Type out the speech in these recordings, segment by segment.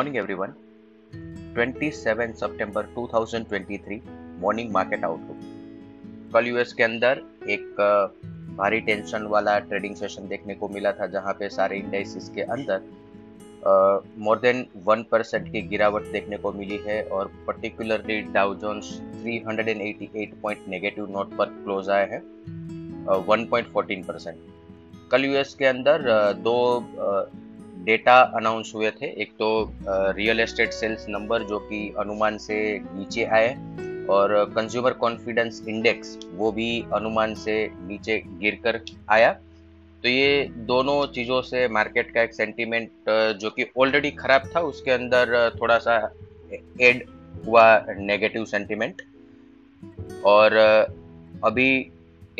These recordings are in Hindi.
मॉर्निंग एवरीवन, 27 सितंबर 2023 मॉर्निंग मार्केट आउटलुक। कल यूएस के अंदर एक भारी टेंशन वाला ट्रेडिंग सेशन देखने को मिला था, जहां पे सारे इंडेक्सेस के अंदर मोर देन 1% की गिरावट देखने को मिली है और particularly Dow Jones 388 point negative note पर क्लोज आए हैं 1.14%। कल यूएस के अंदर दो डेटा अनाउंस हुए थे, एक तो रियल एस्टेट सेल्स नंबर जो कि अनुमान से नीचे आए और कंज्यूमर कॉन्फिडेंस इंडेक्स वो भी अनुमान से नीचे गिरकर आया। तो ये दोनों चीज़ों से मार्केट का एक सेंटीमेंट जो कि ऑलरेडी खराब था उसके अंदर थोड़ा सा एड हुआ नेगेटिव सेंटीमेंट। और अभी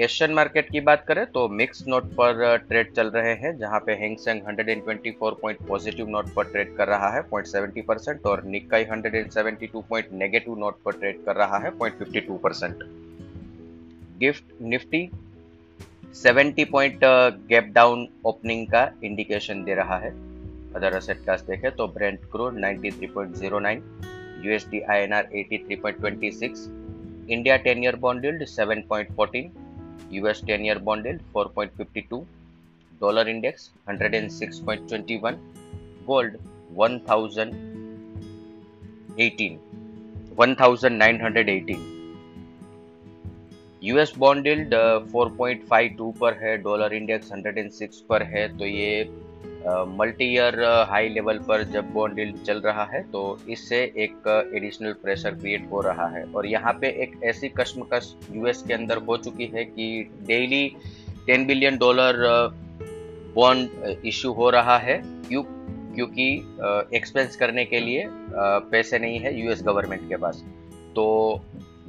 एशियन मार्केट की बात करें तो मिक्स नोट पर ट्रेड चल रहे हैं, जहां पे Hang Seng 124 point positive note पर ट्रेड कर रहा है 0.70% और निक्काई 172 पॉइंट नेगेटिव नोट पर ट्रेड कर रहा है 0.52%। Gift Nifty 70 point gap down opening का इंडिकेशन दे रहा है। अदर एसेट क्लास देखें तो Brent crude 93.09, USD INR 83.26, India 10 year bond yield 7.14, US 10 year bond yield 4.52, dollar index 106.21, gold 1918, US bond yield 4.52 पर है, डॉलर इंडेक्स 106 पर है। तो ये मल्टी ईयर हाई लेवल पर जब बॉन्ड यील्ड चल रहा है तो इससे एक एडिशनल प्रेशर क्रिएट हो रहा है। और यहाँ पे एक ऐसी कश्मकश यूएस के अंदर हो चुकी है कि डेली $10 बिलियन बॉन्ड इश्यू हो रहा है, क्योंकि एक्सपेंस करने के लिए पैसे नहीं है यूएस गवर्नमेंट के पास। तो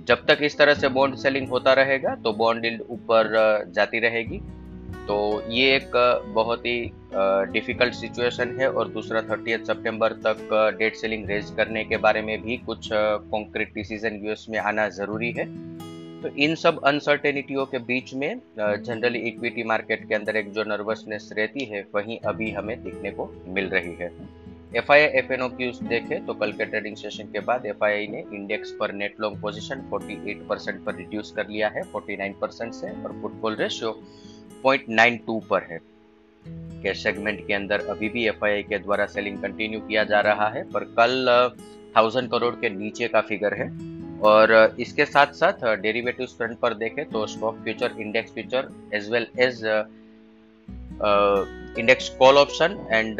जब तक इस तरह से बॉन्ड सेलिंग होता रहेगा तो बॉन्ड यील्ड ऊपर जाती रहेगी। तो ये एक बहुत ही डिफ़िकल्ट सिचुएशन है। और दूसरा 30 सितंबर तक डेट सेलिंग रेज करने के बारे में भी कुछ कॉन्क्रीट डिसीजन यूएस में आना ज़रूरी है। तो इन सब अनसर्टेनिटियों के बीच में जनरली इक्विटी मार्केट के अंदर एक जो नर्वसनेस रहती है वहीं अभी हमें देखने को मिल रही है। एफआईआई एफएनओ क्यूज देखें तो कल के ट्रेडिंग सेशन के बाद एफआईआई ने इंडेक्स पर नेट लॉन्ग पोजिशन 48% पर रिड्यूस कर लिया है 49% से, और पुटकॉल रेशियो 0.92 पर है। कैश सेगमेंट के अंदर अभी भी एफआईआई के द्वारा सेलिंग कंटिन्यू किया जा रहा है, पर कल 1000 करोड़ के नीचे का फिगर है। और इसके साथ साथ डेरिवेटिव्स फ्रंट पर देखें तो stock future, index future as well as index call option and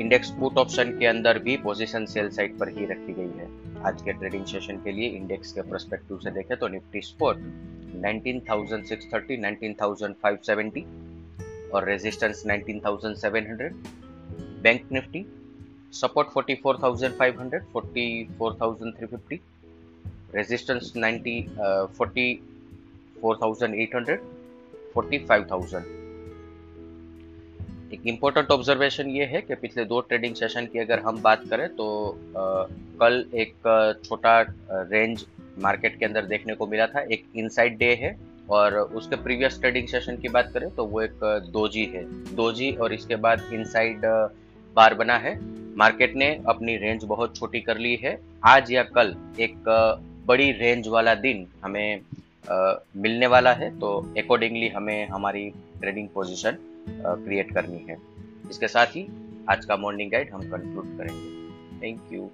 index put option के अंदर भी पोजीशन सेल साइड पर ही रखी गई है। आज के ट्रेडिंग सेशन के लिए इंडेक्स के परस्पेक्टिव से देखें तो निफ्टी स्पोर्ट 19,630, 19,570 और resistance 19,700। Bank Nifty support 44,500, 44,350, resistance 44,800, 45,000। एक इम्पोर्टेंट ऑब्जर्वेशन ये है कि पिछले दो ट्रेडिंग सेशन की अगर हम बात करें तो कल एक छोटा रेंज मार्केट के अंदर देखने को मिला था। एक इनसाइड डे है और उसके प्रीवियस ट्रेडिंग सेशन की बात करें तो वो एक दोजी है, दोजी और इसके बाद इनसाइड बार बना है। मार्केट ने अपनी रेंज बहुत छोटी कर ली है। आज या कल एक बड़ी रेंज वाला दिन हमें मिलने वाला है, तो अकॉर्डिंगली हमें हमारी ट्रेडिंग पोजिशन क्रिएट करनी है। इसके साथ ही आज का मॉर्निंग गाइड हम कंक्लूड करेंगे। Thank you.